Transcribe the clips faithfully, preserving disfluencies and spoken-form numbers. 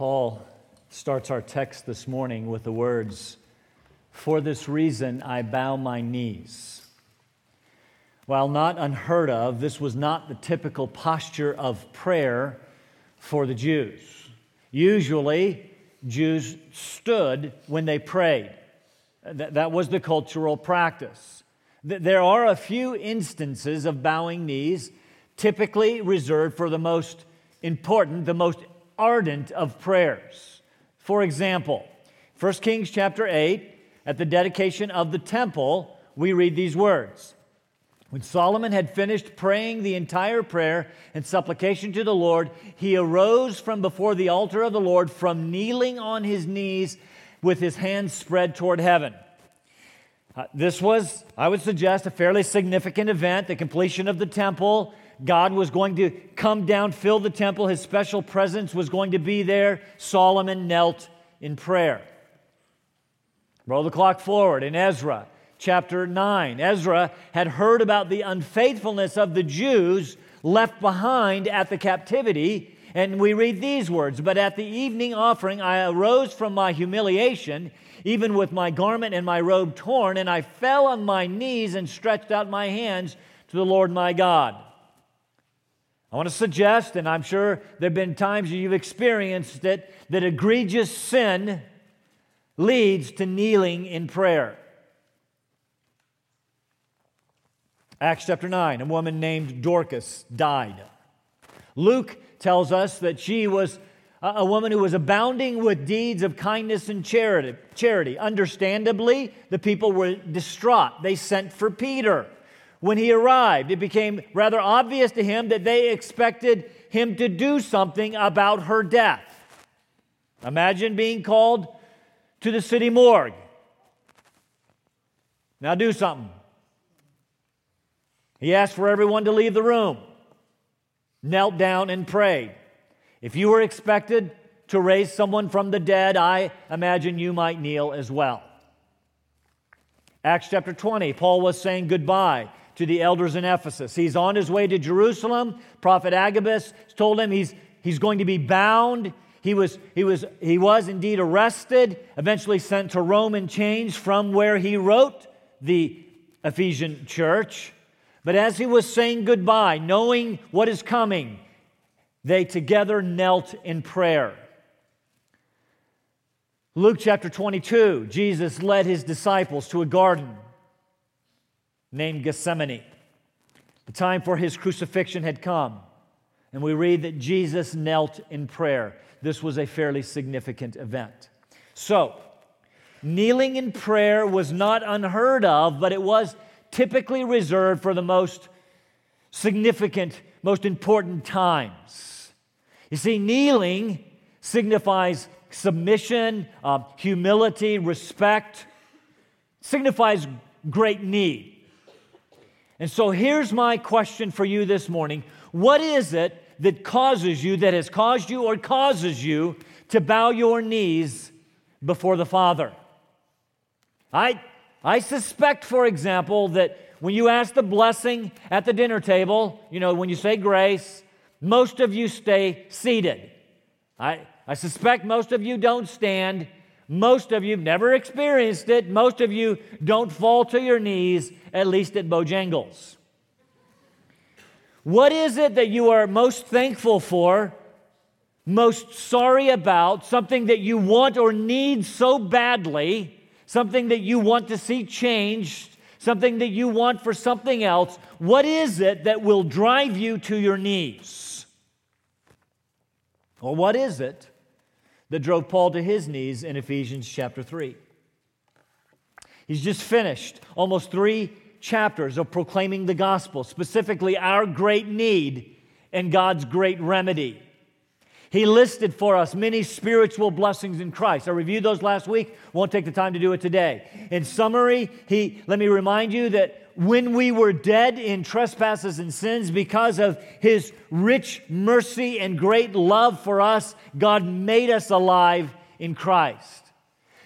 Paul starts our text this morning with the words, "For this reason I bow my knees." While not unheard of, this was not the typical posture of prayer for the Jews. Usually, Jews stood when they prayed. That was the cultural practice. There are a few instances of bowing knees, typically reserved for the most important, the most ardent of prayers. For example, First Kings chapter eight, at the dedication of the temple, we read these words. "When Solomon had finished praying the entire prayer and supplication to the Lord, he arose from before the altar of the Lord, from kneeling on his knees with his hands spread toward heaven." Uh, this was, I would suggest, a fairly significant event, the completion of the temple. God was going to come down, fill the temple. His special presence was going to be there. Solomon knelt in prayer. Roll the clock forward in Ezra chapter nine. Ezra had heard about the unfaithfulness of the Jews left behind at the captivity, and we read these words, "But at the evening offering I arose from my humiliation, even with my garment and my robe torn, and I fell on my knees and stretched out my hands to the Lord my God." I want to suggest, and I'm sure there have been times you've experienced it, that egregious sin leads to kneeling in prayer. Acts chapter nine, a woman named Dorcas died. Luke tells us that she was a woman who was abounding with deeds of kindness and charity. Charity. Understandably, the people were distraught. They sent for Peter. When he arrived, it became rather obvious to him that they expected him to do something about her death. Imagine being called to the city morgue. Now do something. He asked for everyone to leave the room, knelt down and prayed. If you were expected to raise someone from the dead, I imagine you might kneel as well. Acts chapter twenty, Paul was saying goodbye to the elders in Ephesus. He's on his way to Jerusalem. Prophet Agabus told him he's, he's going to be bound. He was, he was, he was indeed arrested, eventually sent to Rome in chains from where he wrote the Ephesian church. But as he was saying goodbye, knowing what is coming, they together knelt in prayer. Luke chapter twenty-two, Jesus led his disciples to a garden named Gethsemane. The time for his crucifixion had come, and we read that Jesus knelt in prayer. This was a fairly significant event. So, kneeling in prayer was not unheard of, but it was typically reserved for the most significant, most important times. You see, kneeling signifies submission, uh, humility, respect, signifies great need. And so here's my question for you this morning. What is it that causes you, that has caused you or causes you to bow your knees before the Father? I I suspect, for example, that when you ask the blessing at the dinner table, you know, when you say grace, most of you stay seated. I, I suspect most of you don't stand. Most of you have never experienced it. Most of you don't fall to your knees, at least at Bojangles. What is it that you are most thankful for, most sorry about, something that you want or need so badly, something that you want to see changed, something that you want for something else? What is it that will drive you to your knees? Or what is it that drove Paul to his knees in Ephesians chapter three? He's just finished almost three chapters of proclaiming the gospel, specifically our great need and God's great remedy. He listed for us many spiritual blessings in Christ. I reviewed those last week. Won't take the time to do it today. In summary, he let me remind you that when we were dead in trespasses and sins, because of His rich mercy and great love for us, God made us alive in Christ.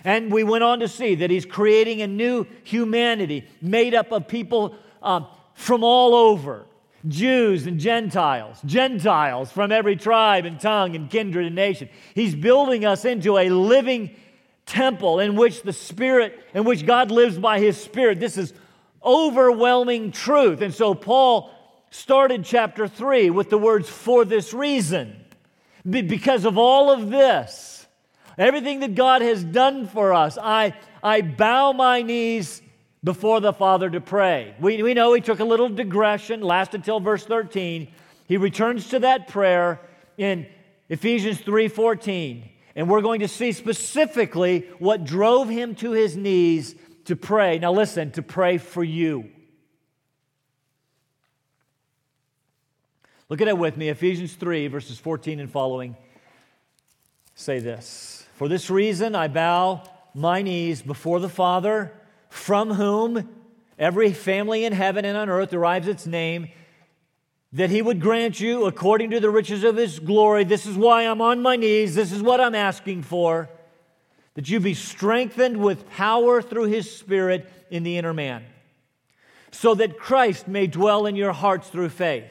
And we went on to see that He's creating a new humanity made up of people uh, from all over. Jews and Gentiles, Gentiles from every tribe and tongue and kindred and nation. He's building us into a living temple in which the Spirit, in which God lives by His Spirit. This is overwhelming truth. And so Paul started chapter three with the words, for this reason, because of all of this, everything that God has done for us, I, I bow my knees before the Father to pray. We, we know he took a little digression, lasted till verse thirteen. He returns to that prayer in Ephesians three fourteen. And we're going to see specifically what drove him to his knees to pray. Now listen, to pray for you. Look at it with me. Ephesians three, verses fourteen and following say this. For this reason I bow my knees before the Father, from whom every family in heaven and on earth derives its name, that he would grant you according to the riches of his glory. This is why I'm on my knees. This is what I'm asking for. That you be strengthened with power through his Spirit in the inner man, so that Christ may dwell in your hearts through faith.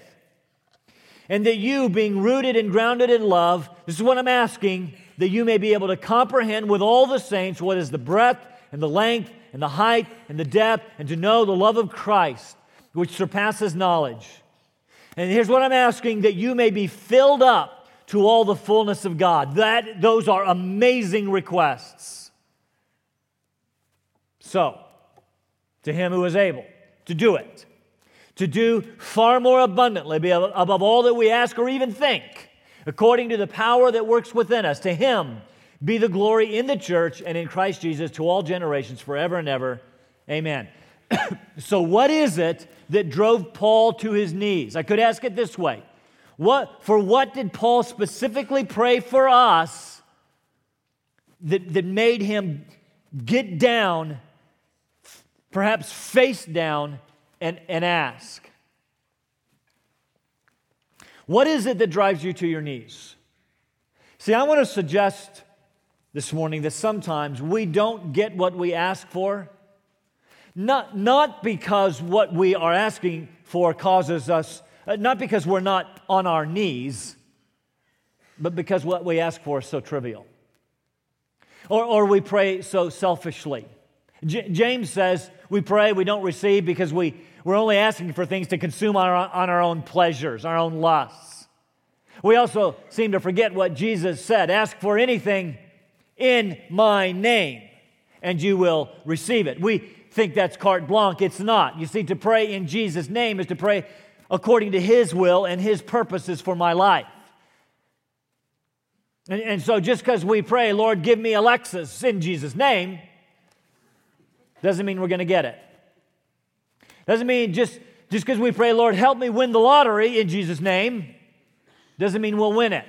And that you, being rooted and grounded in love, this is what I'm asking, that you may be able to comprehend with all the saints what is the breadth and the length and the height and the depth, and to know the love of Christ, which surpasses knowledge. And here's what I'm asking, that you may be filled up to all the fullness of God. That, those are amazing requests. So, to him who is able to do it, to do far more abundantly above all that we ask or even think, according to the power that works within us, to him be the glory in the church and in Christ Jesus to all generations forever and ever. Amen. So what is it that drove Paul to his knees? I could ask it this way. What, for what did Paul specifically pray for us that, that made him get down, perhaps face down, and, and ask? What is it that drives you to your knees? See, I want to suggest this morning that sometimes we don't get what we ask for, not, not because what we are asking for causes us, not because we're not on our knees, but because what we ask for is so trivial. Or, or we pray so selfishly. J- James says we pray, we don't receive because we, we're only asking for things to consume on our, on our own pleasures, our own lusts. We also seem to forget what Jesus said, ask for anything in my name, and you will receive it. We think that's carte blanche. It's not. You see, to pray in Jesus' name is to pray according to His will and His purposes for my life. And, and so just because we pray, Lord, give me Alexis in Jesus' name, doesn't mean we're going to get it. Doesn't mean just just because we pray, Lord, help me win the lottery in Jesus' name, doesn't mean we'll win it.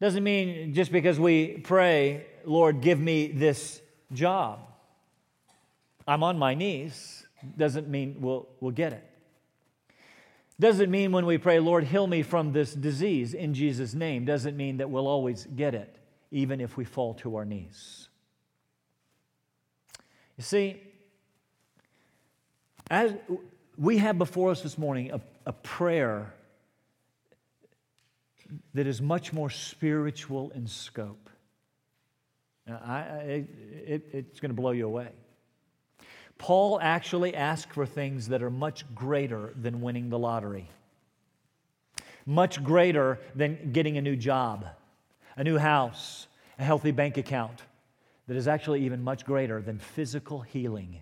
Doesn't mean just because we pray, Lord, give me this job, I'm on my knees, doesn't mean we'll, we'll get it. Doesn't mean when we pray, Lord, heal me from this disease in Jesus' name, doesn't mean that we'll always get it, even if we fall to our knees. You see, as we have before us this morning a, a prayer that is much more spiritual in scope. Now, I, I, it, it's going to blow you away. Paul actually asked for things that are much greater than winning the lottery, much greater than getting a new job, a new house, a healthy bank account, that is actually even much greater than physical healing.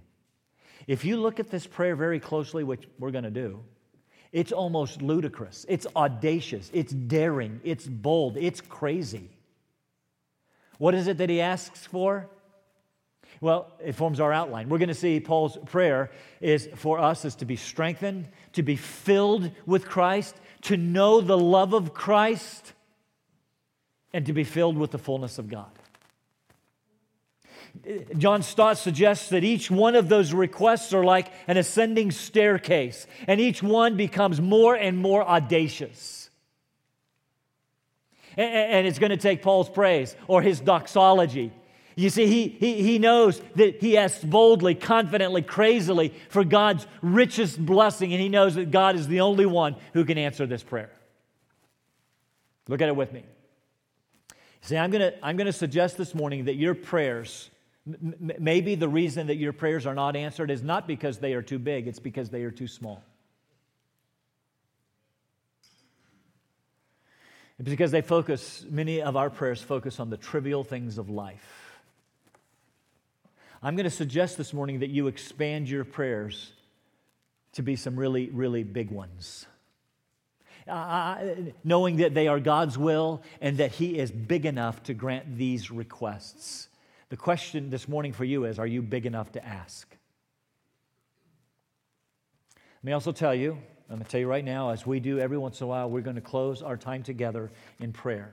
If you look at this prayer very closely, which we're going to do, it's almost ludicrous. It's audacious. It's daring. It's bold. It's crazy. What is it that he asks for? Well, it forms our outline. We're going to see Paul's prayer is for us is to be strengthened, to be filled with Christ, to know the love of Christ, and to be filled with the fullness of God. John Stott suggests that each one of those requests are like an ascending staircase, and each one becomes more and more audacious. And it's going to take Paul's praise or his doxology You see, he, he, he knows that he asks boldly, confidently, crazily for God's richest blessing, and he knows that God is the only one who can answer this prayer. Look at it with me. See, I'm going to I'm going to suggest this morning that your prayers, m- maybe the reason that your prayers are not answered is not because they are too big, it's because they are too small. It's because they focus, many of our prayers focus on the trivial things of life. I'm going to suggest this morning that you expand your prayers to be some really, really big ones. Uh, knowing that they are God's will and that He is big enough to grant these requests. The question this morning for you is, are you big enough to ask? Let me also tell you, I'm going to tell you right now, as we do every once in a while, we're going to close our time together in prayer.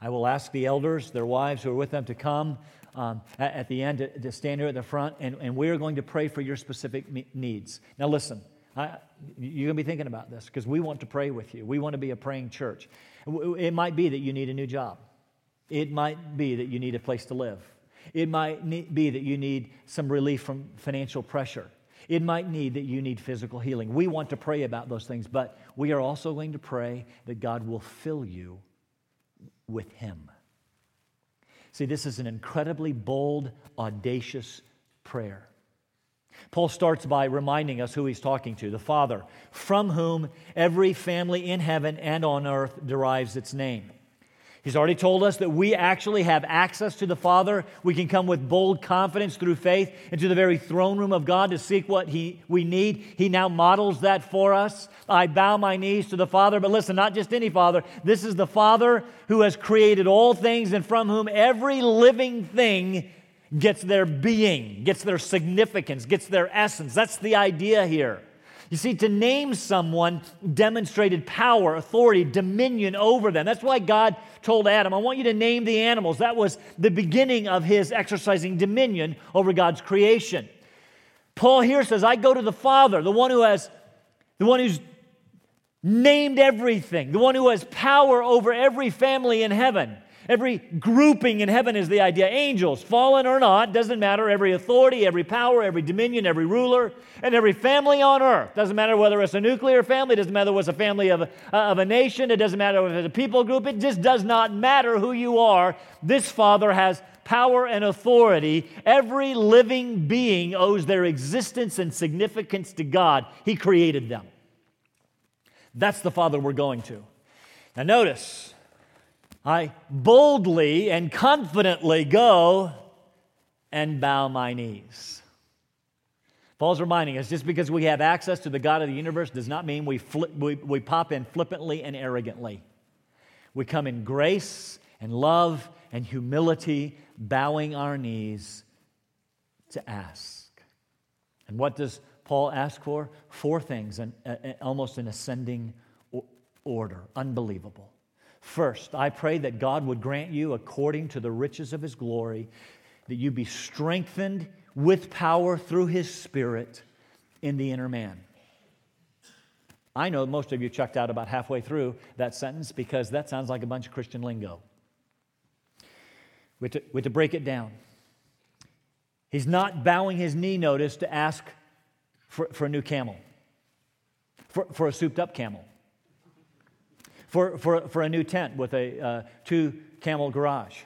I will ask the elders, their wives who are with them, to come Um, at the end, to stand here at the front, and, and we're going to pray for your specific needs. Now listen, I, you're going to be thinking about this because we want to pray with you. We want to be a praying church. It might be that you need a new job. It might be that you need a place to live. It might need, be that you need some relief from financial pressure. It might need that you need physical healing. We want to pray about those things, but we are also going to pray that God will fill you with Him. See, this is an incredibly bold, audacious prayer. Paul starts by reminding us who he's talking to, the Father, from whom every family in heaven and on earth derives its name. He's already told us that we actually have access to the Father. We can come with bold confidence through faith into the very throne room of God to seek what he, we need. He now models that for us. I bow my knees to the Father. But listen, not just any Father. This is the Father who has created all things and from whom every living thing gets their being, gets their significance, gets their essence. That's the idea here. You see, to name someone demonstrated power, authority, dominion over them. That's why God told Adam, I want you to name the animals. That was the beginning of his exercising dominion over God's creation. Paul here says, I go to the Father, the one who has, the one who's named everything, the one who has power over every family in heaven. Every grouping in heaven is the idea. Angels, fallen or not, doesn't matter. Every authority, every power, every dominion, every ruler, and every family on earth. Doesn't matter whether it's a nuclear family. It doesn't matter whether it's a family of a, of a nation. It doesn't matter whether it's a people group. It just does not matter who you are. This Father has power and authority. Every living being owes their existence and significance to God. He created them. That's the Father we're going to. Now notice, I boldly and confidently go and bow my knees. Paul's reminding us, just because we have access to the God of the universe does not mean we, flip, we, we pop in flippantly and arrogantly. We come in grace and love and humility, bowing our knees to ask. And what does Paul ask for? Four things, in, uh, almost in ascending order. Unbelievable. First, I pray that God would grant you, according to the riches of His glory, that you be strengthened with power through His Spirit in the inner man. I know most of you checked out about halfway through that sentence because that sounds like a bunch of Christian lingo. We have to, we have to break it down. He's not bowing his knee, notice, to ask for, for a new camel, for, for a souped-up camel. For, for, for a new tent with a uh, two-camel garage,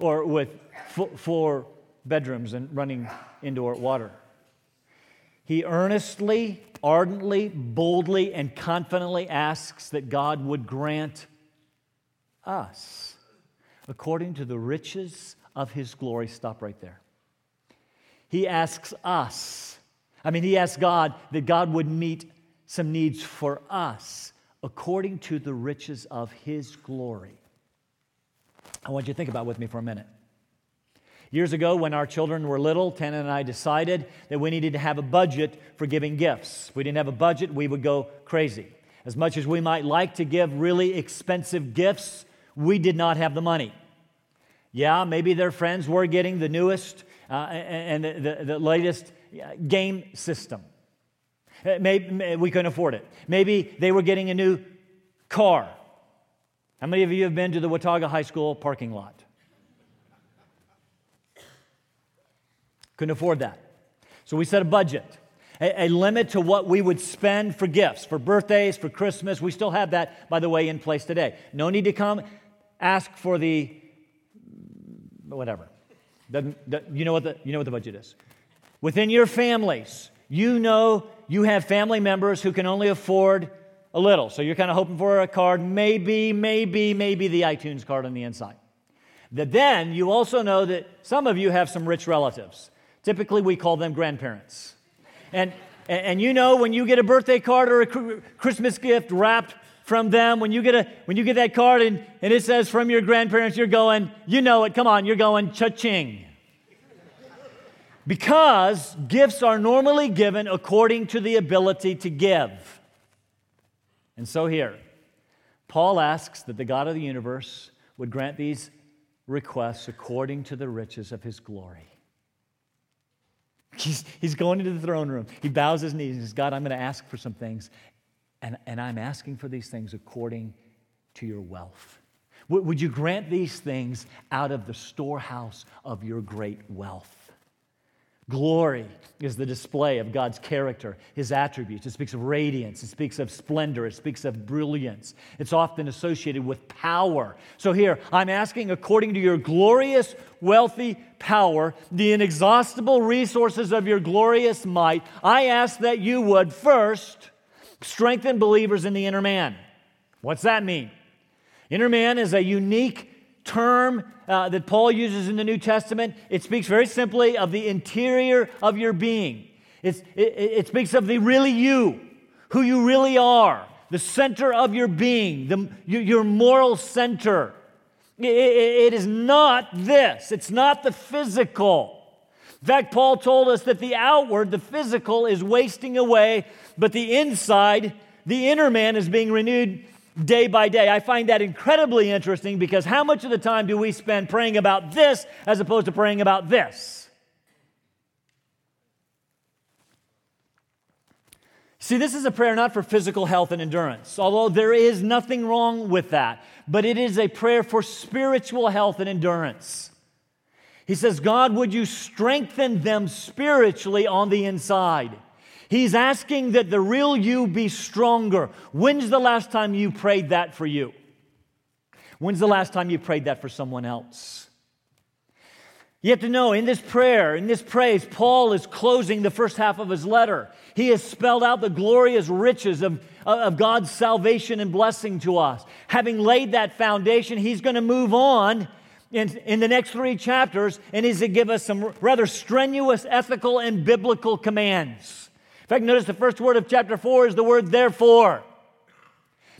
or with f- four bedrooms and running indoor water. He earnestly, ardently, boldly, and confidently asks that God would grant us, according to the riches of His glory. Stop right there. He asks us. I mean, he asks God that God would meet some needs for us, according to the riches of His glory. I want you to think about it with me for a minute. Years ago, when our children were little, Tana and I decided that we needed to have a budget for giving gifts. If we didn't have a budget, we would go crazy. As much as we might like to give really expensive gifts, we did not have the money. Yeah, maybe their friends were getting the newest uh, and the, the, the latest game system. Maybe we couldn't afford it. Maybe they were getting a new car. How many of you have been to the Watauga High School parking lot? Couldn't afford that. So we set a budget, a, a limit to what we would spend for gifts, for birthdays, for Christmas. We still have that, by the way, in place today. No need to come ask for the whatever. The, the, you know what the you know what the budget is. Within your families, you know you have family members who can only afford a little. So you're kind of hoping for a card, maybe, maybe, maybe the iTunes card on the inside. That then you also know that some of you have some rich relatives. Typically, we call them grandparents. And and you know when you get a birthday card or a Christmas gift wrapped from them, when you get a when you get that card and, and it says from your grandparents, you're going, you know it, come on, you're going cha-ching. Because gifts are normally given according to the ability to give. And so here, Paul asks that the God of the universe would grant these requests according to the riches of his glory. He's, he's going into the throne room. He bows his knees and says, God, I'm going to ask for some things, and, and I'm asking for these things according to your wealth. W- would you grant these things out of the storehouse of your great wealth? Glory is the display of God's character, His attributes. It speaks of radiance. It speaks of splendor. It speaks of brilliance. It's often associated with power. So here, I'm asking, according to your glorious, wealthy power, the inexhaustible resources of your glorious might, I ask that you would first strengthen believers in the inner man. What's that mean? Inner man is a unique term uh, that Paul uses in the New Testament. It speaks very simply of the interior of your being. It's, it, it speaks of the really you, who you really are, the center of your being, the, your moral center. It, it, it is not this. It's not the physical. In fact, Paul told us that the outward, the physical, is wasting away, but the inside, the inner man, is being renewed day by day. I find that incredibly interesting because how much of the time do we spend praying about this as opposed to praying about this? See, this is a prayer not for physical health and endurance, although there is nothing wrong with that, but it is a prayer for spiritual health and endurance. He says, God, would you strengthen them spiritually on the inside? He's asking that the real you be stronger. When's the last time you prayed that for you? When's the last time you prayed that for someone else? You have to know, in this prayer, in this praise, Paul is closing the first half of his letter. He has spelled out the glorious riches of, of God's salvation and blessing to us. Having laid that foundation, he's going to move on In, in the next three chapters, and he's going to give us some rather strenuous ethical and biblical commands. In fact, notice the first word of chapter four is the word therefore.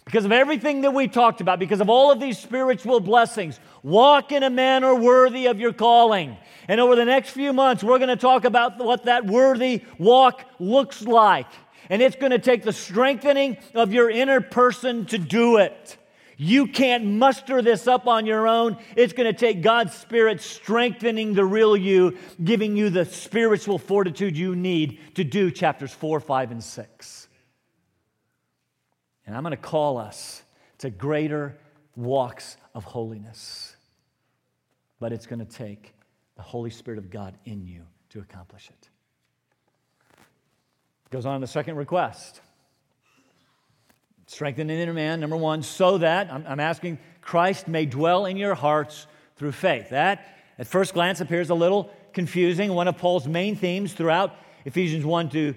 Because of everything that we talked about, because of all of these spiritual blessings, walk in a manner worthy of your calling. And over the next few months, we're going to talk about what that worthy walk looks like. And it's going to take the strengthening of your inner person to do it. You can't muster this up on your own. It's going to take God's Spirit strengthening the real you, giving you the spiritual fortitude you need to do chapters four, five, and six. And I'm going to call us to greater walks of holiness. But it's going to take the Holy Spirit of God in you to accomplish it. Goes on in the second request. Strengthen the inner man, number one, so that, I'm, I'm asking, Christ may dwell in your hearts through faith. That, at first glance, appears a little confusing. One of Paul's main themes throughout Ephesians one, two,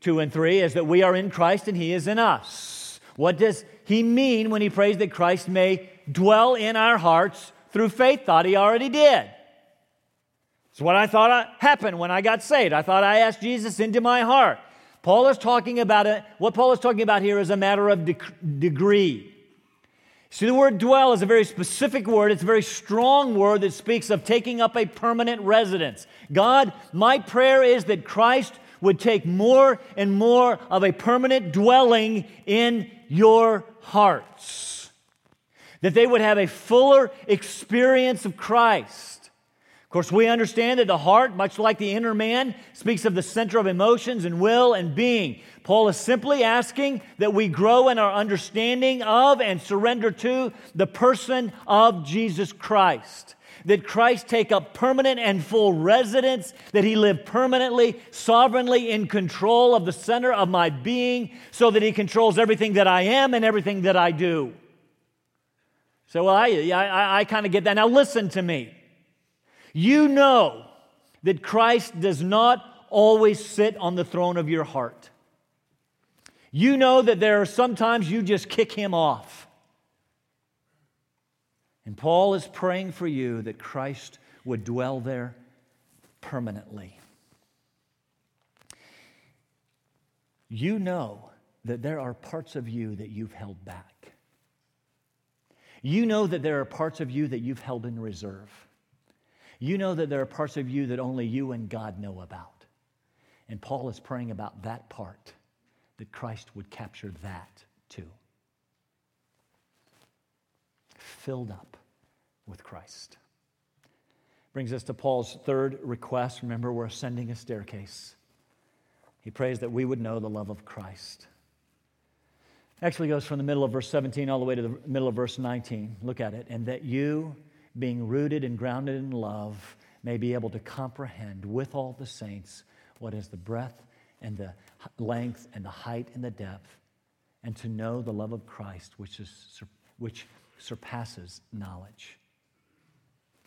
two, and three is that we are in Christ and He is in us. What does he mean when he prays that Christ may dwell in our hearts through faith? Thought he already did. It's what I thought happened when I got saved. I thought I asked Jesus into my heart. Paul is talking about it. What Paul is talking about here is a matter of de- degree. See, the word dwell is a very specific word. It's a very strong word that speaks of taking up a permanent residence. God, my prayer is that Christ would take more and more of a permanent dwelling in your hearts. That they would have a fuller experience of Christ. Of course, we understand that the heart, much like the inner man, speaks of the center of emotions and will and being. Paul is simply asking that we grow in our understanding of and surrender to the person of Jesus Christ. That Christ take up permanent and full residence, that He live permanently, sovereignly in control of the center of my being, so that He controls everything that I am and everything that I do. So, well, I, I, I kind of get that. Now listen to me. You know that Christ does not always sit on the throne of your heart. You know that there are sometimes you just kick Him off. And Paul is praying for you that Christ would dwell there permanently. You know that there are parts of you that you've held back. You know that there are parts of you that you've held in reserve. You know that there are parts of you that only you and God know about. And Paul is praying about that part, that Christ would capture that too. Filled up with Christ. Brings us to Paul's third request. Remember, we're ascending a staircase. He prays that we would know the love of Christ. Actually goes from the middle of verse seventeen all the way to the middle of verse nineteen. Look at it. And that you, being rooted and grounded in love, may be able to comprehend with all the saints what is the breadth and the length and the height and the depth, and to know the love of Christ, which is which. surpasses knowledge.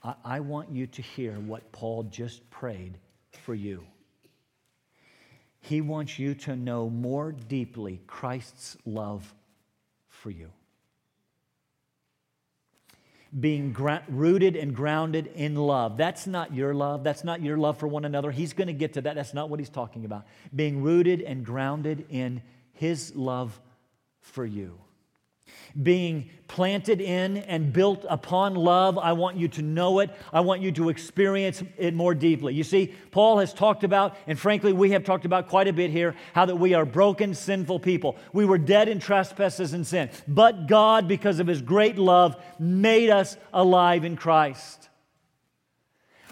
I, I want you to hear what Paul just prayed for you. He wants you to know more deeply Christ's love for you. Being gra- rooted and grounded in love. That's not your love. That's not your love for one another. He's going to get to that. That's not what he's talking about. Being rooted and grounded in His love for you. Being planted in and built upon love. I want you to know it. I want you to experience it more deeply. You see, Paul has talked about, and frankly, we have talked about quite a bit here, how that we are broken, sinful people. We were dead in trespasses and sin. But God, because of His great love, made us alive in Christ.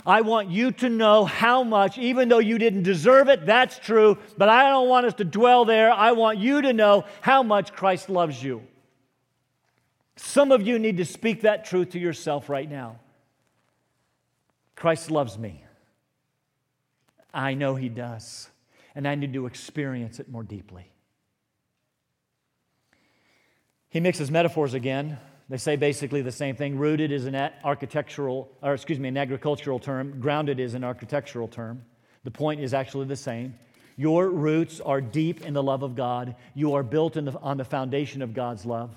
I want you to know how much, even though you didn't deserve it, that's true, but I don't want us to dwell there. I want you to know how much Christ loves you. Some of you need to speak that truth to yourself right now. Christ loves me. I know He does. And I need to experience it more deeply. He mixes metaphors again. They say basically the same thing. Rooted is an architectural, or excuse me, an agricultural term. Grounded is an architectural term. The point is actually the same. Your roots are deep in the love of God. You are built in the, on the foundation of God's love.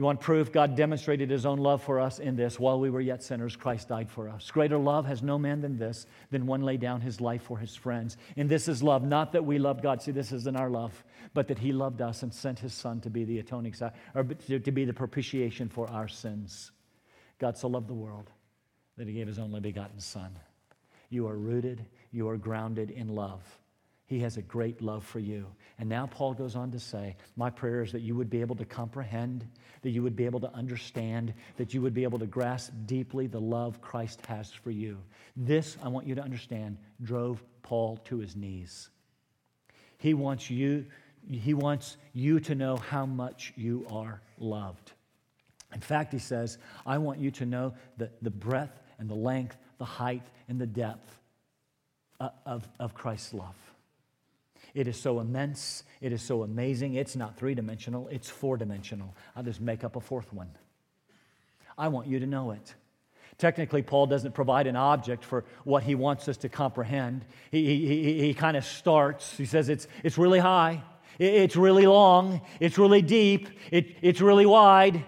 You want proof? God demonstrated His own love for us in this. While we were yet sinners, Christ died for us. Greater love has no man than this, than one lay down his life for his friends. And this is love, not that we love God. See, this isn't our love, but that He loved us and sent His Son to be the atoning, or to be the propitiation for our sins. God so loved the world that He gave His only begotten Son. You are rooted, you are grounded in love. He has a great love for you. And now Paul goes on to say, my prayer is that you would be able to comprehend, that you would be able to understand, that you would be able to grasp deeply the love Christ has for you. This, I want you to understand, drove Paul to his knees. He wants you, he wants you to know how much you are loved. In fact, he says, I want you to know the, the breadth and the length, the height and the depth of, of, of Christ's love. It is so immense. It is so amazing. It's not three-dimensional. It's four-dimensional. I'll just make up a fourth one. I want you to know it. Technically, Paul doesn't provide an object for what he wants us to comprehend. He, he, he, he kind of starts. He says it's, it's really high. It, it's really long. It's really deep. It, it's really wide.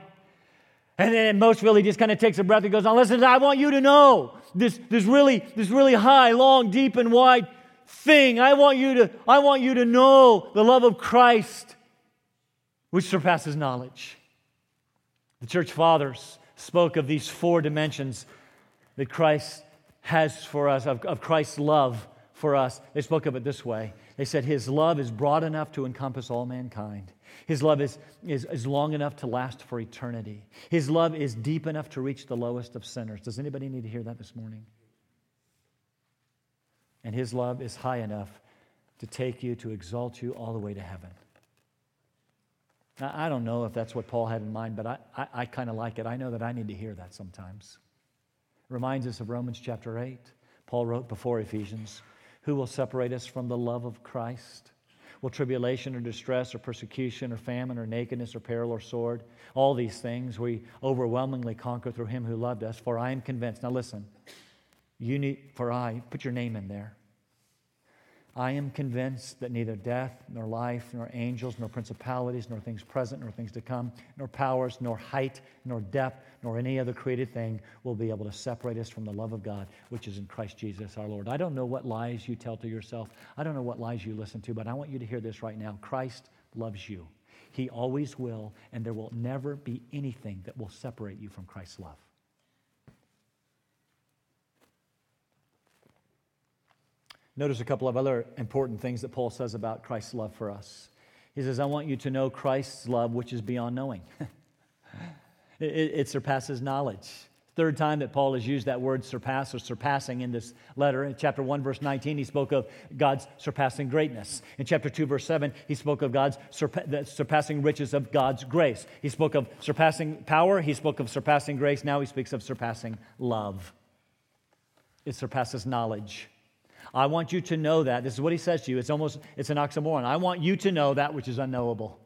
And then most really just kind of takes a breath and goes on. Listen, I want you to know this, this, really, this really high, long, deep, and wide thing. I want you to, I want you to know the love of Christ, which surpasses knowledge. The church fathers spoke of these four dimensions that Christ has for us, of, of Christ's love for us. They spoke of it this way. They said His love is broad enough to encompass all mankind. His love is, is, is long enough to last for eternity. His love is deep enough to reach the lowest of sinners. Does anybody need to hear that this morning? And his love is high enough to take you, to exalt you all the way to heaven. Now, I don't know if that's what Paul had in mind, but I, I, I kind of like it. I know that I need to hear that sometimes. It reminds us of Romans chapter eight. Paul wrote before Ephesians, who will separate us from the love of Christ? Will tribulation or distress or persecution or famine or nakedness or peril or sword? All these things we overwhelmingly conquer through him who loved us, for I am convinced. Now listen, you need, for I, put your name in there. I am convinced that neither death, nor life, nor angels, nor principalities, nor things present, nor things to come, nor powers, nor height, nor depth, nor any other created thing will be able to separate us from the love of God, which is in Christ Jesus our Lord. I don't know what lies you tell to yourself. I don't know what lies you listen to, but I want you to hear this right now. Christ loves you. He always will, and there will never be anything that will separate you from Christ's love. Notice a couple of other important things that Paul says about Christ's love for us. He says, I want you to know Christ's love, which is beyond knowing. it, it surpasses knowledge. Third time that Paul has used that word surpass or surpassing in this letter. In chapter one, verse nineteen, he spoke of God's surpassing greatness. In chapter two, verse seven, he spoke of God's surpa- the surpassing riches of God's grace. He spoke of surpassing power. He spoke of surpassing grace. Now he speaks of surpassing love. It surpasses knowledge. I want you to know that. This is what he says to you. It's almost, it's an oxymoron. I want you to know that which is unknowable.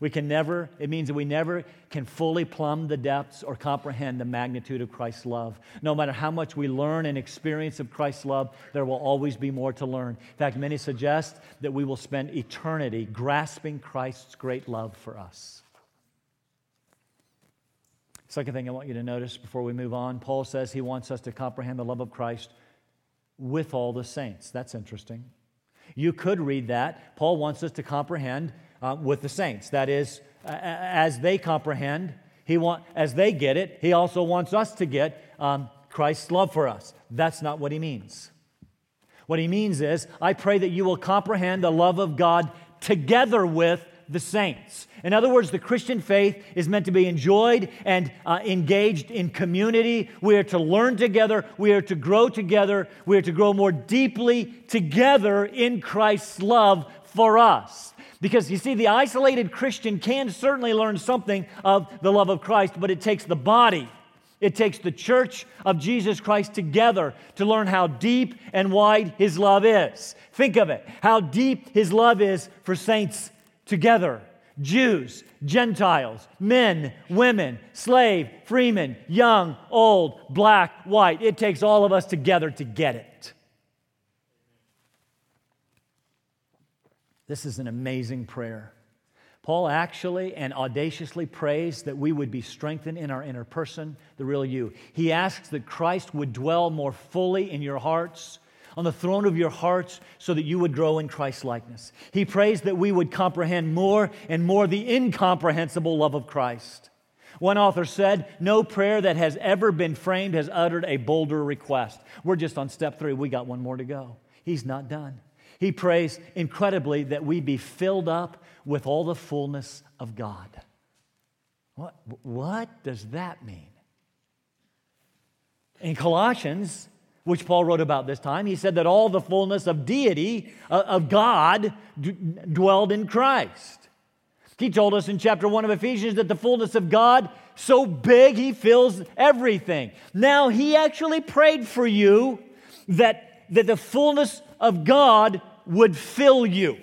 We can never, it means that we never can fully plumb the depths or comprehend the magnitude of Christ's love. No matter how much we learn and experience of Christ's love, there will always be more to learn. In fact, many suggest that we will spend eternity grasping Christ's great love for us. Second thing I want you to notice before we move on, Paul says he wants us to comprehend the love of Christ with all the saints. That's interesting. You could read that. Paul wants us to comprehend uh, with the saints. That is, uh, as they comprehend, he want, as they get it, he also wants us to get um, Christ's love for us. That's not what he means. What he means is, I pray that you will comprehend the love of God together with the saints. In other words, the Christian faith is meant to be enjoyed and uh, engaged in community. We are to learn together. We are to grow together. We are to grow more deeply together in Christ's love for us. Because you see, the isolated Christian can certainly learn something of the love of Christ, but it takes the body. It takes the church of Jesus Christ together to learn how deep and wide His love is. Think of it, how deep His love is for saints together, Jews, Gentiles, men, women, slave, freeman, young, old, black, white. It takes all of us together to get it. This is an amazing prayer. Paul actually and audaciously prays that we would be strengthened in our inner person, the real you. He asks that Christ would dwell more fully in your hearts, on the throne of your hearts, so that you would grow in Christ's likeness. He prays that we would comprehend more and more the incomprehensible love of Christ. One author said, no prayer that has ever been framed has uttered a bolder request. We're just on step three. We got one more to go. He's not done. He prays incredibly that we be filled up with all the fullness of God. What, what does that mean? In Colossians, which Paul wrote about this time, he said that all the fullness of deity, uh, of God, d- dwelled in Christ. He told us in chapter one of Ephesians that the fullness of God, so big, He fills everything. Now, He actually prayed for you that, that the fullness of God would fill you.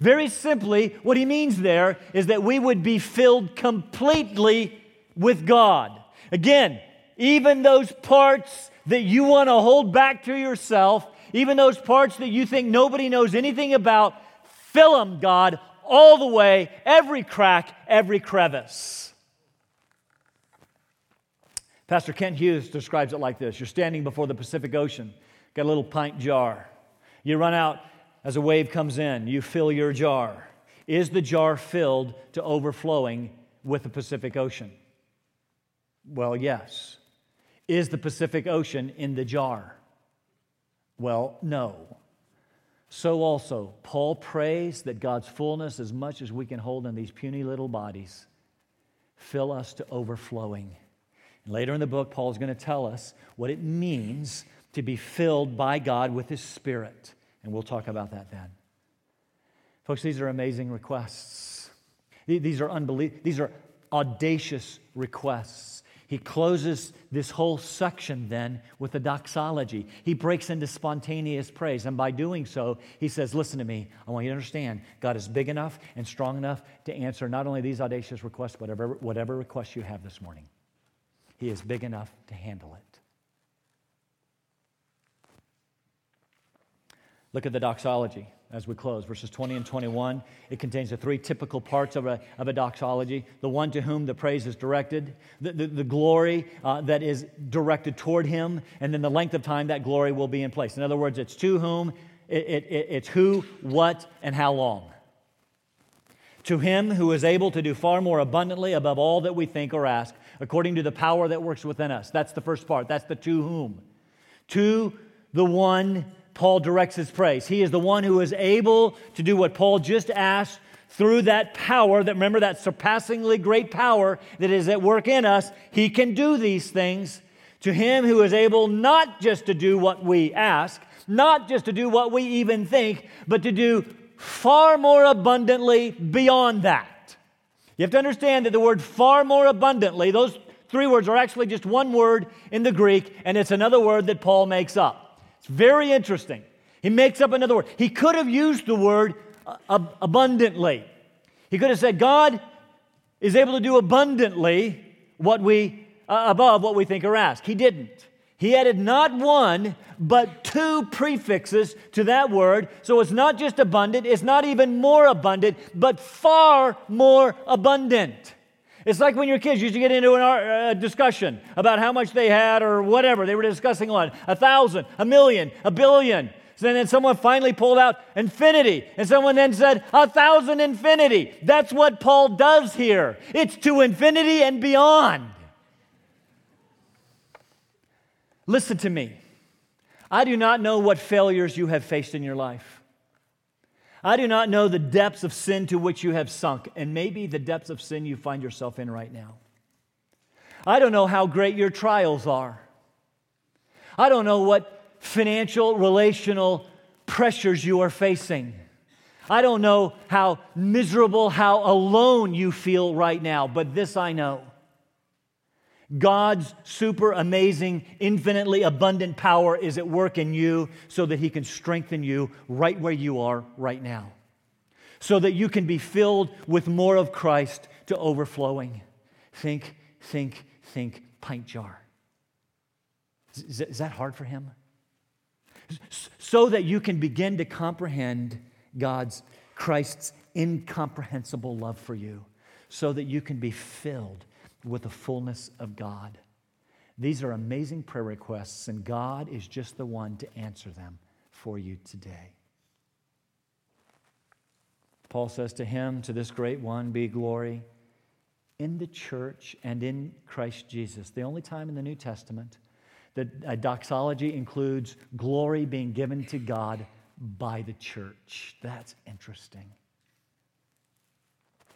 Very simply, what He means there is that we would be filled completely with God. Again, even those parts that you want to hold back to yourself, even those parts that you think nobody knows anything about, fill them, God, all the way, every crack, every crevice. Pastor Kent Hughes describes it like this. You're standing before the Pacific Ocean, got a little pint jar. You run out as a wave comes in. You fill your jar. Is the jar filled to overflowing with the Pacific Ocean? Well, yes. Is the Pacific Ocean in the jar? Well, no. So also, Paul prays that God's fullness, as much as we can hold in these puny little bodies, fill us to overflowing. And later in the book, Paul's going to tell us what it means to be filled by God with His Spirit. And we'll talk about that then. Folks, these are amazing requests. These are unbelievable. These are audacious requests. He closes this whole section then with a doxology. He breaks into spontaneous praise. And by doing so, he says, listen to me. I want you to understand God is big enough and strong enough to answer not only these audacious requests, but whatever, whatever requests you have this morning. He is big enough to handle it. Look at the doxology as we close. Verses twenty and twenty-one, it contains the three typical parts of a, of a doxology. The one to whom the praise is directed, the, the, the glory uh, that is directed toward him, and then the length of time that glory will be in place. In other words, it's to whom, it, it, it, it's who, what, and how long. To him who is able to do far more abundantly above all that we think or ask, according to the power that works within us. That's the first part. That's the to whom. To the one Paul directs his praise. He is the one who is able to do what Paul just asked through that power, that remember that surpassingly great power that is at work in us. He can do these things. To him who is able not just to do what we ask, not just to do what we even think, but to do far more abundantly beyond that. You have to understand that the word far more abundantly, those three words are actually just one word in the Greek, and it's another word that Paul makes up. It's very interesting. He makes up another word. He could have used the word ab- abundantly. He could have said, God is able to do abundantly what we uh, above what we think or ask. He didn't. He added not one, but two prefixes to that word. So it's not just abundant, it's not even more abundant, but far more abundant. It's like when your kids used to get into a discussion about how much they had or whatever. They were discussing on a thousand, a million, a billion. So then someone finally pulled out infinity. And someone then said, a thousand infinity. That's what Paul does here. It's to infinity and beyond. Listen to me. I do not know what failures you have faced in your life. I do not know the depths of sin to which you have sunk, and maybe the depths of sin you find yourself in right now. I don't know how great your trials are. I don't know what financial, relational pressures you are facing. I don't know how miserable, how alone you feel right now, but this I know. God's super amazing, infinitely abundant power is at work in you so that He can strengthen you right where you are right now. So that you can be filled with more of Christ to overflowing. Think, think, think, pint jar. Is, is that hard for Him? So that you can begin to comprehend God's, Christ's incomprehensible love for you. So that you can be filled with the fullness of God. These are amazing prayer requests, and God is just the one to answer them for you today. Paul says to him, to this great one, be glory in the church and in Christ Jesus. The only time in the New Testament that a doxology includes glory being given to God by the church. That's interesting.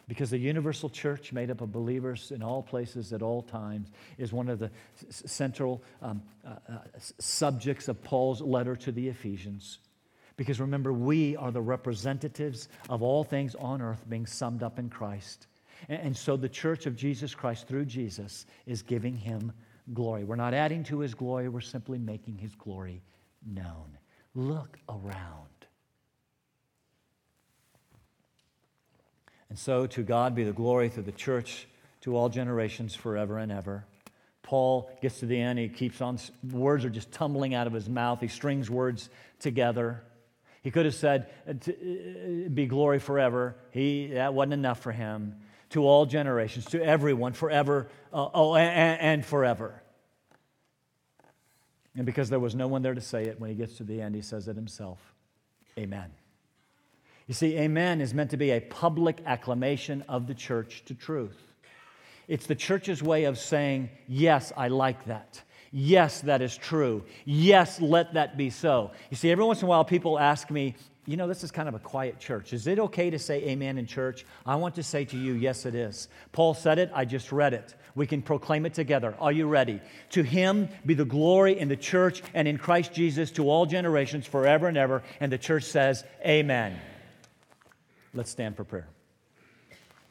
Because the universal church made up of believers in all places at all times is one of the s- central um, uh, uh, subjects of Paul's letter to the Ephesians. Because remember, we are the representatives of all things on earth being summed up in Christ. And, and so the church of Jesus Christ through Jesus is giving Him glory. We're not adding to His glory, we're simply making His glory known. Look around. And so to God be the glory through the church to all generations forever and ever. Paul gets to the end. He keeps on. Words are just tumbling out of his mouth. He strings words together. He could have said, be glory forever. He that wasn't enough for him. To all generations, to everyone, forever, uh, oh, and, and forever. And because there was no one there to say it, when he gets to the end, he says it himself, amen. You see, amen is meant to be a public acclamation of the church to truth. It's the church's way of saying, yes, I like that. Yes, that is true. Yes, let that be so. You see, every once in a while people ask me, you know, this is kind of a quiet church. Is it okay to say amen in church? I want to say to you, yes, it is. Paul said it. I just read it. We can proclaim it together. Are you ready? To him be the glory in the church and in Christ Jesus to all generations forever and ever. And the church says, amen. Let's stand for prayer.